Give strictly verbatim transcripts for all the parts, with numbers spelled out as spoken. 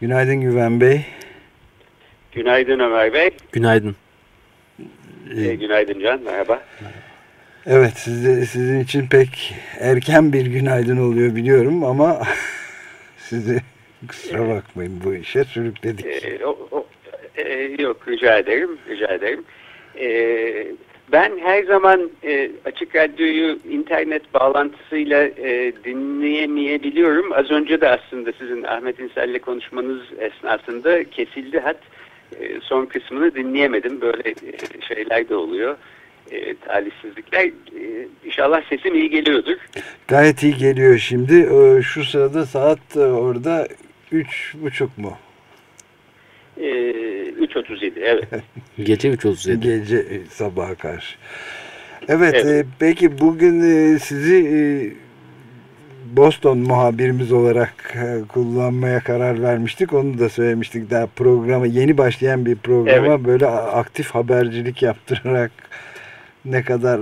Günaydın Güven Bey. Günaydın Ömer Bey. Günaydın. Ee, günaydın Can, merhaba. Evet, sizde, sizin için pek erken bir günaydın oluyor biliyorum ama sizi kusura bakmayın bu işe sürükledik. Ee, o, o. Yok, rica ederim, rica ederim. Ee, ben her zaman e, Açık Radyo'yu internet bağlantısıyla e, dinleyemeyebiliyorum. Az önce de aslında sizin Ahmet İnsel'le konuşmanız esnasında kesildi hat. E, son kısmını dinleyemedim. Böyle e, şeyler de oluyor. E, talihsizlikler. E, inşallah sesim iyi geliyordur. Gayet iyi geliyor şimdi. E, şu sırada saat e, orada üç buçuk mu? üç otuz yedi evet. Gece üç otuz yedi. Gece sabaha karşı. Evet, evet. E, peki bugün e, sizi e, Boston muhabirimiz olarak e, kullanmaya karar vermiştik. Onu da söylemiştik. Daha programa, yeni başlayan bir programa evet. Böyle aktif habercilik yaptırarak ne kadar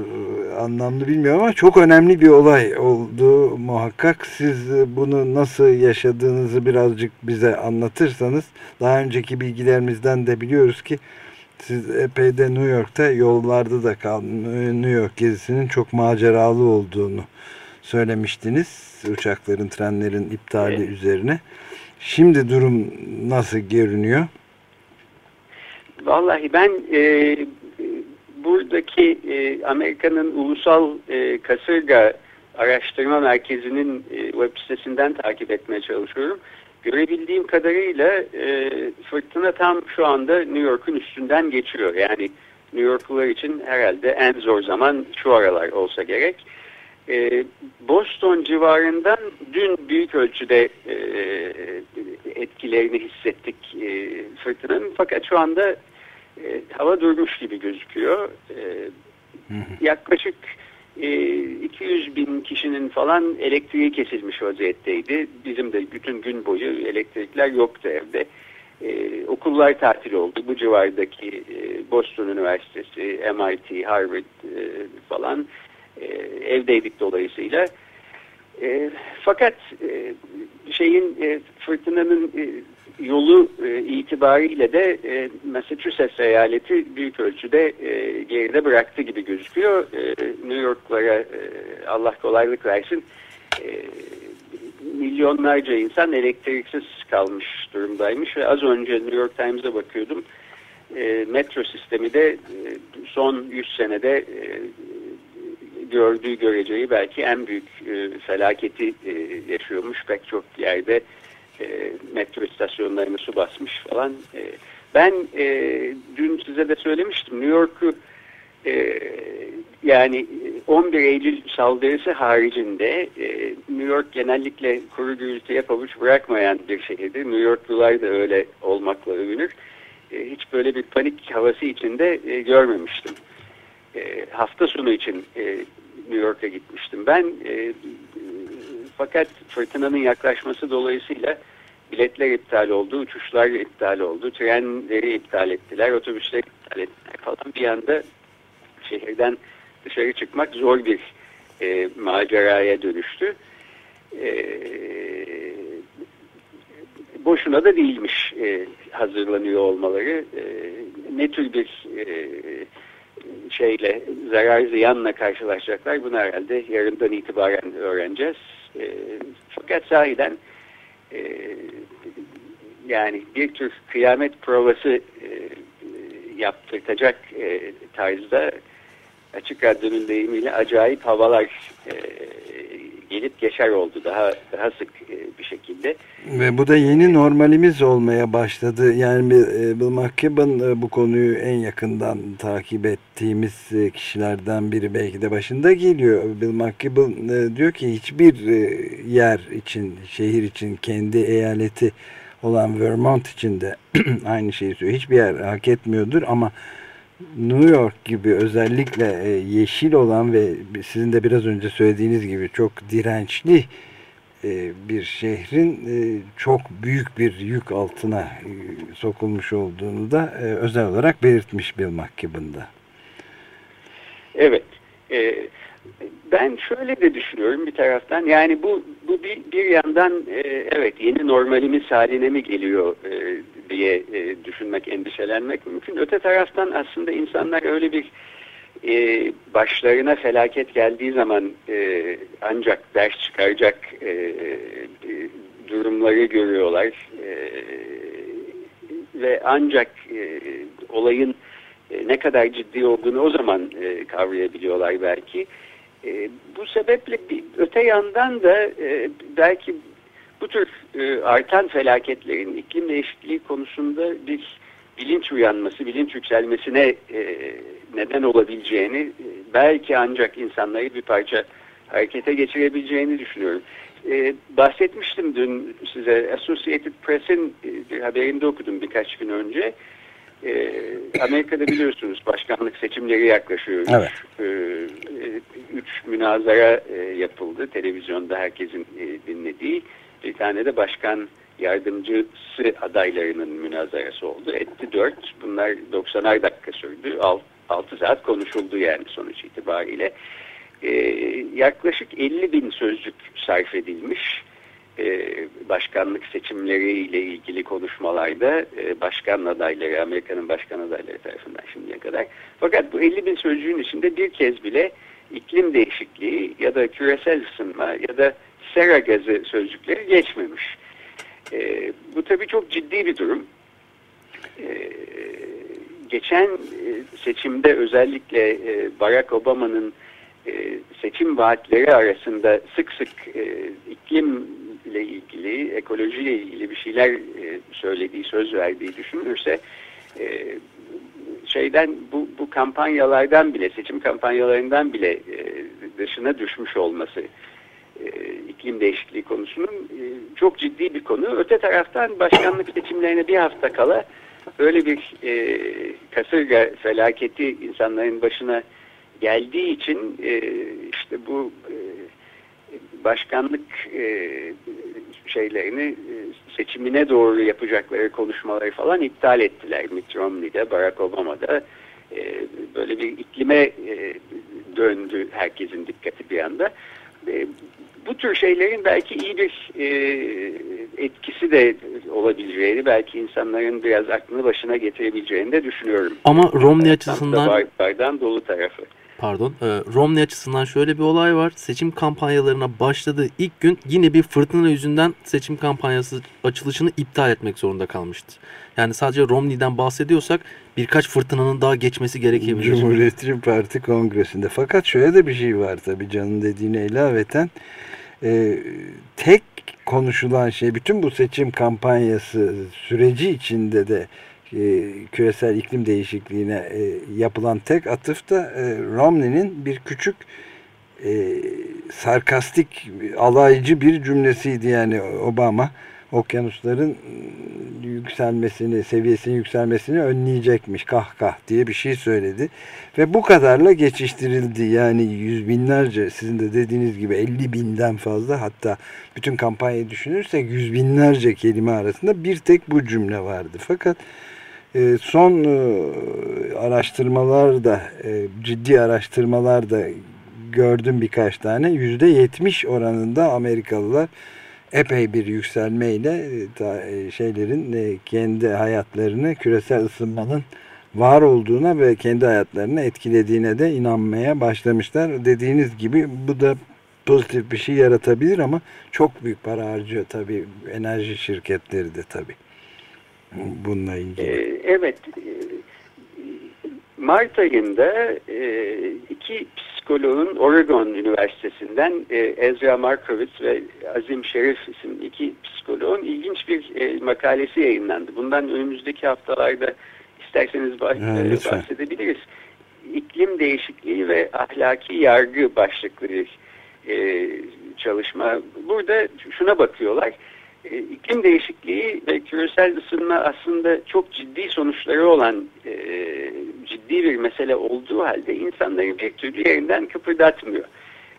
anlamlı bilmiyorum ama çok önemli bir olay oldu muhakkak. Siz bunu nasıl yaşadığınızı birazcık bize anlatırsanız, daha önceki bilgilerimizden de biliyoruz ki siz epey de New York'ta yollarda da kaldınız. New York gezisinin çok maceralı olduğunu söylemiştiniz. Uçakların, trenlerin iptali evet. Üzerine. Şimdi durum nasıl görünüyor? Vallahi ben e... buradaki e, Amerika'nın Ulusal e, Kasırga Araştırma Merkezi'nin e, web sitesinden takip etmeye çalışıyorum. Görebildiğim kadarıyla e, fırtına tam şu anda New York'un üstünden geçiyor. Yani New Yorklular için herhalde en zor zaman şu aralar olsa gerek. E, Boston civarından dün büyük ölçüde e, etkilerini hissettik e, fırtınanın. Fakat şu anda hava durmuş gibi gözüküyor. Ee, yaklaşık e, iki yüz bin kişinin falan elektriği kesilmiş vaziyetteydi. Bizim de bütün gün boyu elektrikler yoktu evde. Ee, okullar tatil oldu. Bu civardaki e, Boston Üniversitesi, M I T, Harvard e, falan e, evdeydik dolayısıyla. E, fakat e, şeyin e, fırtınanın e, yolu e, itibariyle de e, Massachusetts eyaleti büyük ölçüde e, geride bıraktı gibi gözüküyor. E, New York'lara e, Allah kolaylık versin. E, milyonlarca insan elektriksiz kalmış durumdaymış ve az önce New York Times'a bakıyordum. E, metro sistemi de e, son yüz senede e, gördüğü göreceği belki en büyük e, felaketi e, yaşıyormuş. Pek çok yerde e, metro istasyonlarını su basmış falan. E, ben e, dün size de söylemiştim. New York'u e, yani on bir Eylül saldırısı haricinde e, New York genellikle kuru gürültüye pabuç bırakmayan bir şehirdir. New Yorklular da öyle olmakla övünür. E, hiç böyle bir panik havası içinde e, görmemiştim. E, hafta sonu için e, New York'a gitmiştim ben. E, e, fakat fırtınanın yaklaşması dolayısıyla biletler iptal oldu, uçuşlar iptal oldu, trenleri iptal ettiler, otobüsler iptal ettiler falan. Bir anda şehirden dışarı çıkmak zor bir e, maceraya dönüştü. E, boşuna da değilmiş e, hazırlanıyor olmaları. E, ne tür bir e, şeyle, zarar ziyanla karşılaşacaklar. Bunu herhalde yarından itibaren öğreneceğiz. E, fakat sahiden e, yani bir tür kıyamet provası e, yaptırtacak e, tarzda Açık Radyo'nun deyimiyle acayip havalar e, gelip geçer oldu daha daha sık bir şekilde. Ve bu da yeni normalimiz olmaya başladı. Yani Bill McKibben bu konuyu en yakından takip ettiğimiz kişilerden biri, belki de başında geliyor. Bill McKibben diyor ki hiçbir yer için, şehir için, kendi eyaleti olan Vermont için de aynı şeyi söylüyor. Hiçbir yer hak etmiyordur ama New York gibi özellikle yeşil olan ve sizin de biraz önce söylediğiniz gibi çok dirençli bir şehrin çok büyük bir yük altına sokulmuş olduğunu da özel olarak belirtmiş Bill McKibben'da. Evet. Ben şöyle de düşünüyorum bir taraftan, yani bu, bu bir, bir yandan evet yeni normalimiz haline mi geliyor diye düşünmek, endişelenmek mümkün. Öte taraftan aslında insanlar öyle bir e, başlarına felaket geldiği zaman e, ancak ders çıkaracak e, e, durumları görüyorlar e, ve ancak e, olayın e, ne kadar ciddi olduğunu o zaman e, kavrayabiliyorlar belki. E, bu sebeple bir, öte yandan da e, belki bu tür e, artan felaketlerin iklim değişikliği konusunda bir bilinç uyanması, bilinç yükselmesine e, neden olabileceğini, e, belki ancak insanları bir parça harekete geçirebileceğini düşünüyorum. E, bahsetmiştim dün size, Associated Press'in e, bir haberinde okudum birkaç gün önce. E, Amerika'da biliyorsunuz başkanlık seçimleri yaklaşıyor. Evet. E, e, üç münazara e, yapıldı televizyonda herkesin e, dinlediği. Bir tane de başkan yardımcısı adaylarının münazarası oldu. Etti dört. Bunlar doksanar dakika sürdü. altı saat konuşuldu yani sonuç itibariyle. Ee, yaklaşık elli bin sözcük sarf edilmiş. Ee, başkanlık seçimleriyle ilgili konuşmalarda e, başkan adayları, Amerika'nın başkan adayları tarafından şimdiye kadar. Fakat bu elli bin sözcüğün içinde bir kez bile iklim değişikliği ya da küresel ısınma ya da sera gazı sözcükleri geçmemiş. E, bu tabii çok ciddi bir durum. E, geçen seçimde özellikle e, Barack Obama'nın e, seçim vaatleri arasında sık sık e, iklimle ilgili, ekolojiyle ilgili bir şeyler e, söylediği, söz verdiği düşünülürse e, şeyden bu, bu kampanyalardan bile, seçim kampanyalarından bile e, dışına düşmüş olması iklim değişikliği konusunun çok ciddi bir konu. Öte taraftan başkanlık seçimlerine bir hafta kala böyle bir e, kasırga felaketi insanların başına geldiği için e, işte bu e, başkanlık e, şeylerini seçimine doğru yapacakları konuşmaları falan iptal ettiler. Mitt Romney'de, Barack Obama'da e, böyle bir iklime e, döndü herkesin dikkati bir anda. E, Bu tür şeylerin belki iyi bir e, etkisi de olabileceğini, belki insanların biraz aklını başına getirebileceğini de düşünüyorum. Ama Romney açısından... Bar, bardan dolu tarafı. Pardon. E, Romney açısından şöyle bir olay var. Seçim kampanyalarına başladığı ilk gün yine bir fırtına yüzünden seçim kampanyası açılışını iptal etmek zorunda kalmıştı. Yani sadece Romney'den bahsediyorsak birkaç fırtınanın daha geçmesi gerekebilir. Cumhuriyetçi Parti Kongresi'nde. Fakat şöyle de bir şey var tabii canım dediğine ilaveten. E, tek konuşulan şey bütün bu seçim kampanyası süreci içinde de E, küresel iklim değişikliğine e, yapılan tek atıf da e, Romney'nin bir küçük e, sarkastik, alaycı bir cümlesiydi. Yani Obama okyanusların yükselmesini, seviyesinin yükselmesini önleyecekmiş, kahkah diye bir şey söyledi ve bu kadarla geçiştirildi. Yani yüz binlerce, sizin de dediğiniz gibi elli binden fazla, hatta bütün kampanyayı düşünürsek yüz binlerce kelime arasında bir tek bu cümle vardı. Fakat son araştırmalar da, ciddi araştırmalar da gördüm birkaç tane. yüzde yetmiş oranında Amerikalılar epey bir yükselmeyle şeylerin kendi hayatlarını küresel ısınmanın var olduğuna ve kendi hayatlarını etkilediğine de inanmaya başlamışlar. Dediğiniz gibi bu da pozitif bir şey yaratabilir ama çok büyük para harcıyor tabii enerji şirketleri de tabii. Bununla ilgili. Evet. Mart ayında iki psikoloğun Oregon Üniversitesi'nden e, Ezra Markowitz ve Azim Şerif isimli iki psikoloğun ilginç bir e, makalesi yayınlandı. Bundan önümüzdeki haftalarda isterseniz bah- ha, bahsedebiliriz. İklim değişikliği ve ahlaki yargı başlıklı e, çalışma. Burada şuna bakıyorlar. E, iklim değişikliği ve küresel ısınma aslında çok ciddi sonuçları olan e, ciddi bir mesele olduğu halde insanları bir türlü yerinden kıpırdatmıyor.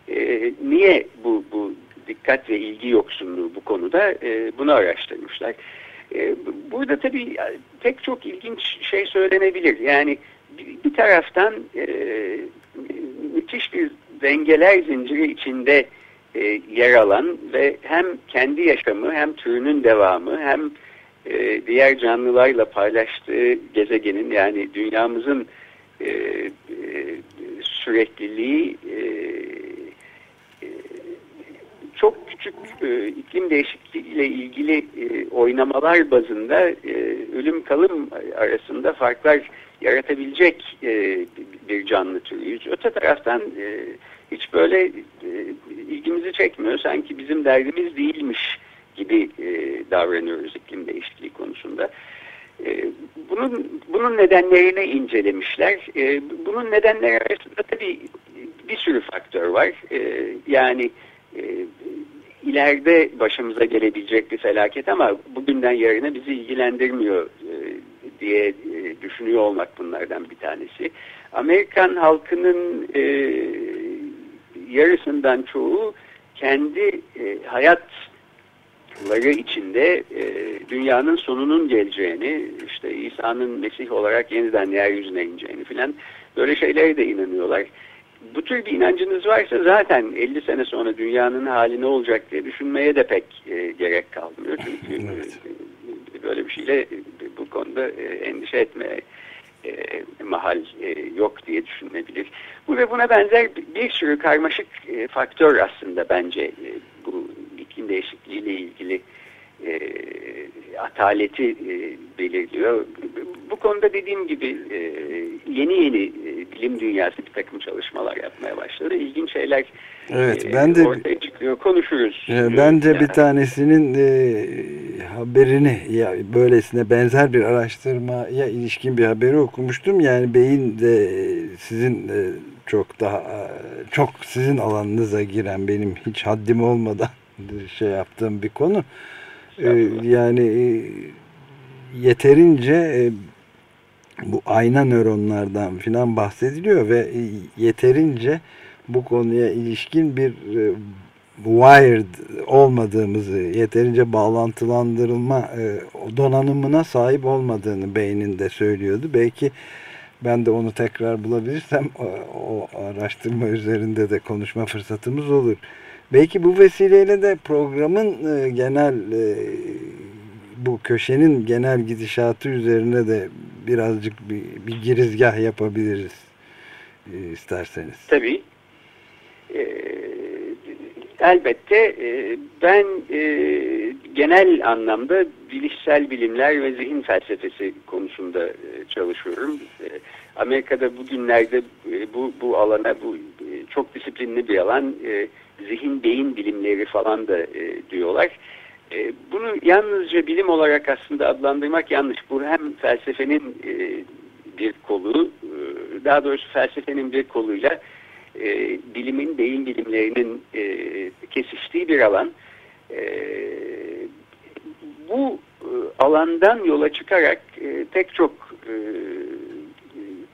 E, niye bu, bu dikkat ve ilgi yoksunluğu bu konuda? E, bunu araştırmışlar. E, burada tabii pek çok ilginç şey söylenebilir. Yani bir taraftan e, müthiş bir dengeler zinciri içinde e, yer alan ve hem kendi yaşamı hem türünün devamı hem e, diğer canlılarla paylaştığı gezegenin yani dünyamızın e, e, sürekliliği e, e, çok küçük e, iklim değişikliği ile ilgili e, oynamalar bazında e, ölüm kalım arasında farklar yaratabilecek e, bir canlı türüyüz. Öte taraftan e, hiç böyle e, ilgimizi çekmiyor. Sanki bizim derdimiz değilmiş gibi e, davranıyoruz iklim değişikliği konusunda. E, bunun bunun nedenlerini incelemişler. E, bunun nedenleri arasında tabii bir sürü faktör var. E, yani e, ileride başımıza gelebilecek bir felaket ama bugünden yarına bizi ilgilendirmiyor e, diye düşünüyor olmak bunlardan bir tanesi. Amerikan halkının e, yarısından çoğu kendi e, hayatları içinde e, dünyanın sonunun geleceğini, işte İsa'nın Mesih olarak yeniden yeryüzüne ineceğini filan böyle şeylere de inanıyorlar. Bu tür bir inancınız varsa zaten elli sene sonra dünyanın hali ne olacak diye düşünmeye de pek e, gerek kalmıyor. Çünkü evet. Böyle bir şeyle bu konuda endişe etmeye e, mahal e, yok diye düşünülebilir. Bu ve buna benzer bir sürü karmaşık e, faktör aslında bence e, bu iklim değişikliğiyle ilgili e, ataleti e, belirliyor. Bu konuda dediğim gibi e, yeni yeni e, bilim dünyası bir takım çalışmalar yapmaya başladı. İlginç şeyler evet, ben e, de, ortaya çıkıyor. Konuşuruz. E, ben de yani. Bir tanesinin e, haberini ya böylesine benzer bir araştırmaya ilişkin bir haberi okumuştum. Yani beyin de sizin e, çok daha çok sizin alanınıza giren benim hiç haddim olmadan şey yaptığım bir konu. E, yani e, yeterince e, bu ayna nöronlardan filan bahsediliyor ve e, yeterince bu konuya ilişkin bir e, wired olmadığımızı, yeterince bağlantılandırılma e, donanımına sahip olmadığını beyninde söylüyordu. Belki ben de onu tekrar bulabilirsem o, o araştırma üzerinde de konuşma fırsatımız olur. Belki bu vesileyle de programın e, genel e, bu köşenin genel gidişatı üzerine de birazcık bir, bir girizgah yapabiliriz e, isterseniz. Tabii. E, elbette e, ben e, genel anlamda bilişsel bilimler ve zihin felsefesi konusunda e, çalışıyorum. E, Amerika'da bugünlerde e, bu, bu alana bu e, çok disiplinli bir alan e, zihin beyin bilimleri falan da e, diyorlar. E, bunu yalnızca bilim olarak aslında adlandırmak yanlış. Bu hem felsefenin e, bir kolu, e, daha doğrusu felsefenin bir koluyla e, bilimin, beyin bilimlerinin e, kesiştiği bir alan. E, bu e, alandan yola çıkarak e, pek çok e,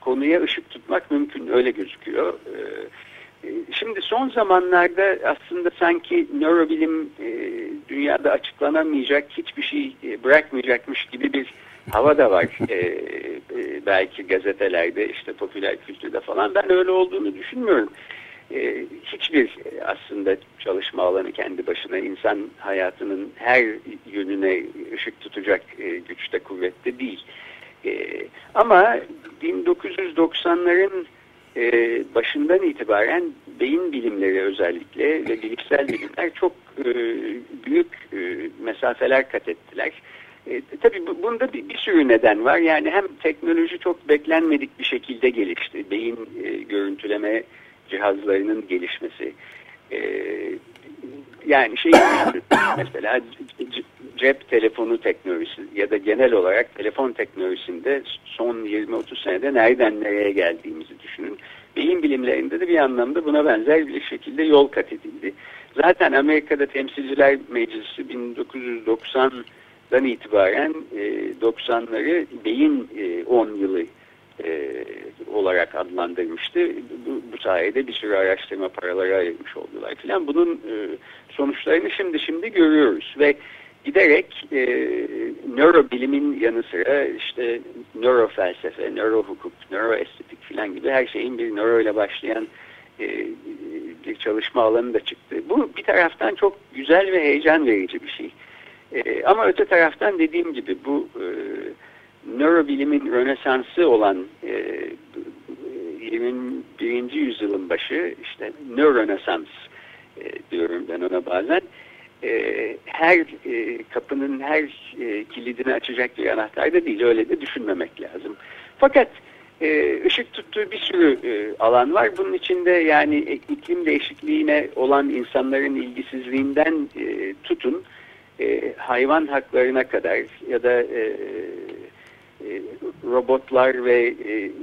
konuya ışık tutmak mümkün, öyle gözüküyor. E, Şimdi son zamanlarda aslında sanki nörobilim e, dünyada açıklanamayacak, hiçbir şey bırakmayacakmış gibi bir hava da var. E, e, belki gazetelerde, işte popüler kültürde falan. Ben öyle olduğunu düşünmüyorum. E, hiçbir aslında çalışma alanı kendi başına insan hayatının her yönüne ışık tutacak e, güçte, kuvvette değil. E, ama bin dokuz yüz doksanların Ee, başından itibaren beyin bilimleri özellikle ve bilişsel bilimler çok e, büyük e, mesafeler kat ettiler. E, tabii bu, bunda bir, bir sürü neden var. Yani hem teknoloji çok beklenmedik bir şekilde gelişti. Beyin e, görüntüleme cihazlarının gelişmesi. E, yani şey mesela cep telefonu teknolojisi ya da genel olarak telefon teknolojisinde son yirmi otuz senede nereden nereye geldiğimizi düşünün. Beyin bilimlerinde de bir anlamda buna benzer bir şekilde yol kat edildi. Zaten Amerika'da Temsilciler Meclisi bin dokuz yüz doksandan itibaren doksanları beyin on yılı olarak adlandırmıştı. Bu, bu sayede bir sürü araştırma paraları ayırmış oldular filan. Bunun sonuçlarını şimdi şimdi görüyoruz ve giderek e, nörobilimin yanı sıra işte nörofelsefe, nörohukuk, nöroestetik filan gibi her şeyin bir nöro ile başlayan e, bir çalışma alanı da çıktı. Bu bir taraftan çok güzel ve heyecan verici bir şey. E, ama öte taraftan dediğim gibi bu e, nörobilimin rönesansı olan e, yirmi birinci yüzyılın başı, işte nörönesans e, diyorum ben ona bazen. Her kapının her kilidini açacak bir anahtar da değil. Öyle de düşünmemek lazım. Fakat ışık tuttuğu bir sürü alan var. Bunun içinde yani iklim değişikliğine olan insanların ilgisizliğinden tutun hayvan haklarına kadar ya da robotlar ve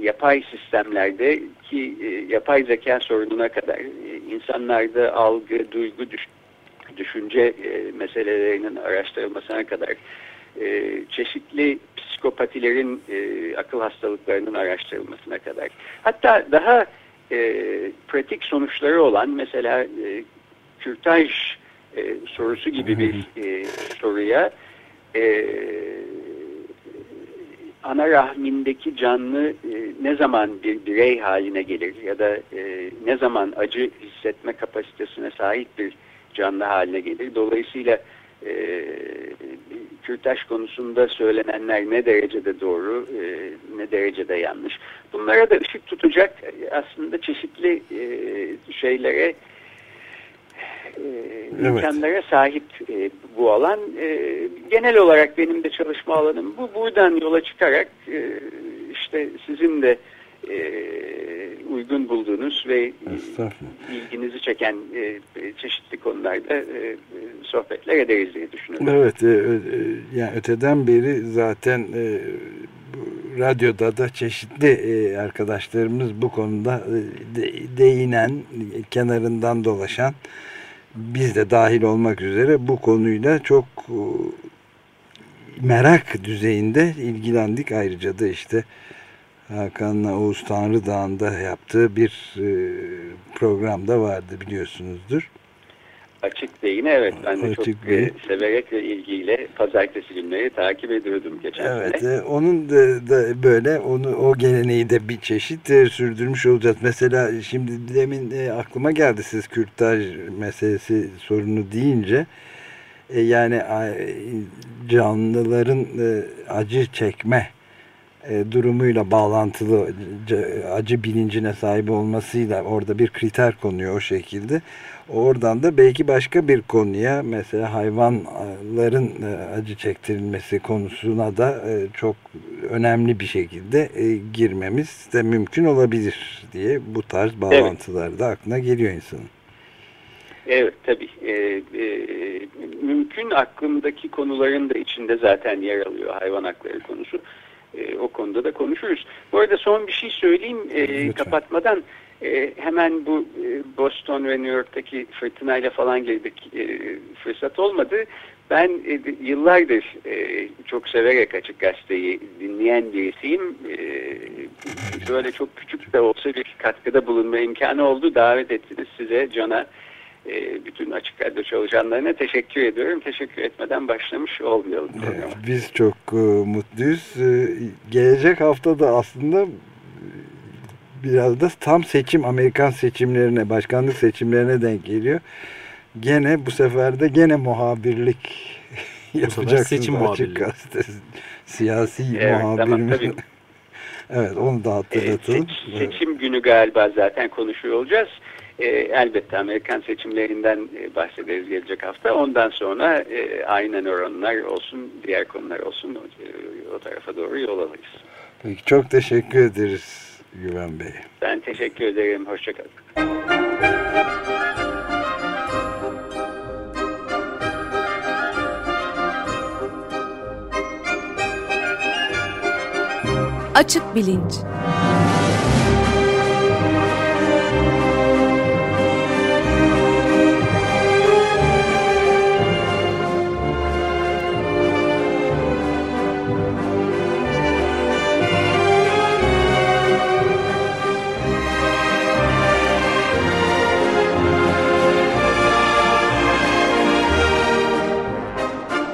yapay sistemlerdeki yapay zeka sorununa kadar insanlarda algı, duygu, düşünce düşünce e, meselelerinin araştırılmasına kadar e, çeşitli psikopatilerin e, akıl hastalıklarının araştırılmasına kadar, hatta daha e, pratik sonuçları olan mesela e, kürtaj e, sorusu gibi bir e, soruya e, ana rahmindeki canlı e, ne zaman bir birey haline gelir ya da e, ne zaman acı hissetme kapasitesine sahip bir canlı haline gelir. Dolayısıyla e, kürtaj konusunda söylenenler ne derecede doğru, e, ne derecede yanlış. Bunlara da ışık tutacak aslında çeşitli e, şeylere, e, evet. imkanlara sahip e, bu alan. E, genel olarak benim de çalışma alanım bu. Buradan yola çıkarak e, işte sizin de uygun bulduğunuz ve ilginizi çeken çeşitli konularda sohbetler ederiz diye düşünüyorum. Evet, yani öteden beri zaten radyoda da çeşitli arkadaşlarımız bu konuda değinen, kenarından dolaşan, biz de dahil olmak üzere bu konuyla çok merak düzeyinde ilgilendik. Ayrıca da işte Hakan'la Oğuz Tanrıdağ'ında yaptığı bir e, programda vardı, biliyorsunuzdur. Açık Beyin'i, evet, ben de Açık çok Beyin. severek ve ilgiyle pazartesi günleri takip ediyordum geçen evet, sene. Evet, onun da, da böyle onu o geleneği de bir çeşit e, sürdürmüş olacağız. Mesela şimdi demin e, aklıma geldi siz kürtaj meselesi sorunu deyince. E, yani e, canlıların e, acı çekme durumuyla bağlantılı acı bilincine sahip olmasıyla orada bir kriter konuyor o şekilde. Oradan da belki başka bir konuya, mesela hayvanların acı çektirilmesi konusuna da çok önemli bir şekilde girmemiz de mümkün olabilir diye bu tarz bağlantılar evet. da aklına geliyor insanın. Evet, tabii. E, e, mümkün aklımdaki konuların da içinde zaten yer alıyor hayvan hakları konusu. E, o konuda da konuşuruz. Bu arada son bir şey söyleyeyim e, kapatmadan. E, hemen bu e, Boston ve New York'taki fırtınayla falan girdik. E, fırsat olmadı. Ben e, yıllardır e, çok severek Açık Gazete'yi dinleyen birisiyim. E, böyle çok küçük de olsa bir katkıda bulunma imkanı oldu. Davet ettiniz, size, Can'a, e, bütün Açık Radyo çalışanlarına teşekkür ediyorum. Teşekkür etmeden başlamış olmayalım. Evet, biz çok e, mutluyuz. E, gelecek hafta da aslında biraz da tam seçim, Amerikan seçimlerine, başkanlık seçimlerine denk geliyor. Gene bu sefer de gene muhabirlik yapacaksınız. Seçim muhabirliği. Siyasi evet, muhabirimiz. Tamam, evet, onu da hatırlatalım. E, seç, seçim evet. günü galiba zaten konuşuyor olacağız. E, elbette Amerikan seçimlerinden e, bahsederiz gelecek hafta. Ondan sonra e, aynen oranlar olsun, diğer konular olsun, o, e, o tarafa doğru yol alırız. Peki, çok teşekkür ederiz. Güven Bey. Ben teşekkür ederim. Hoşça kalın. Açık Bilinç.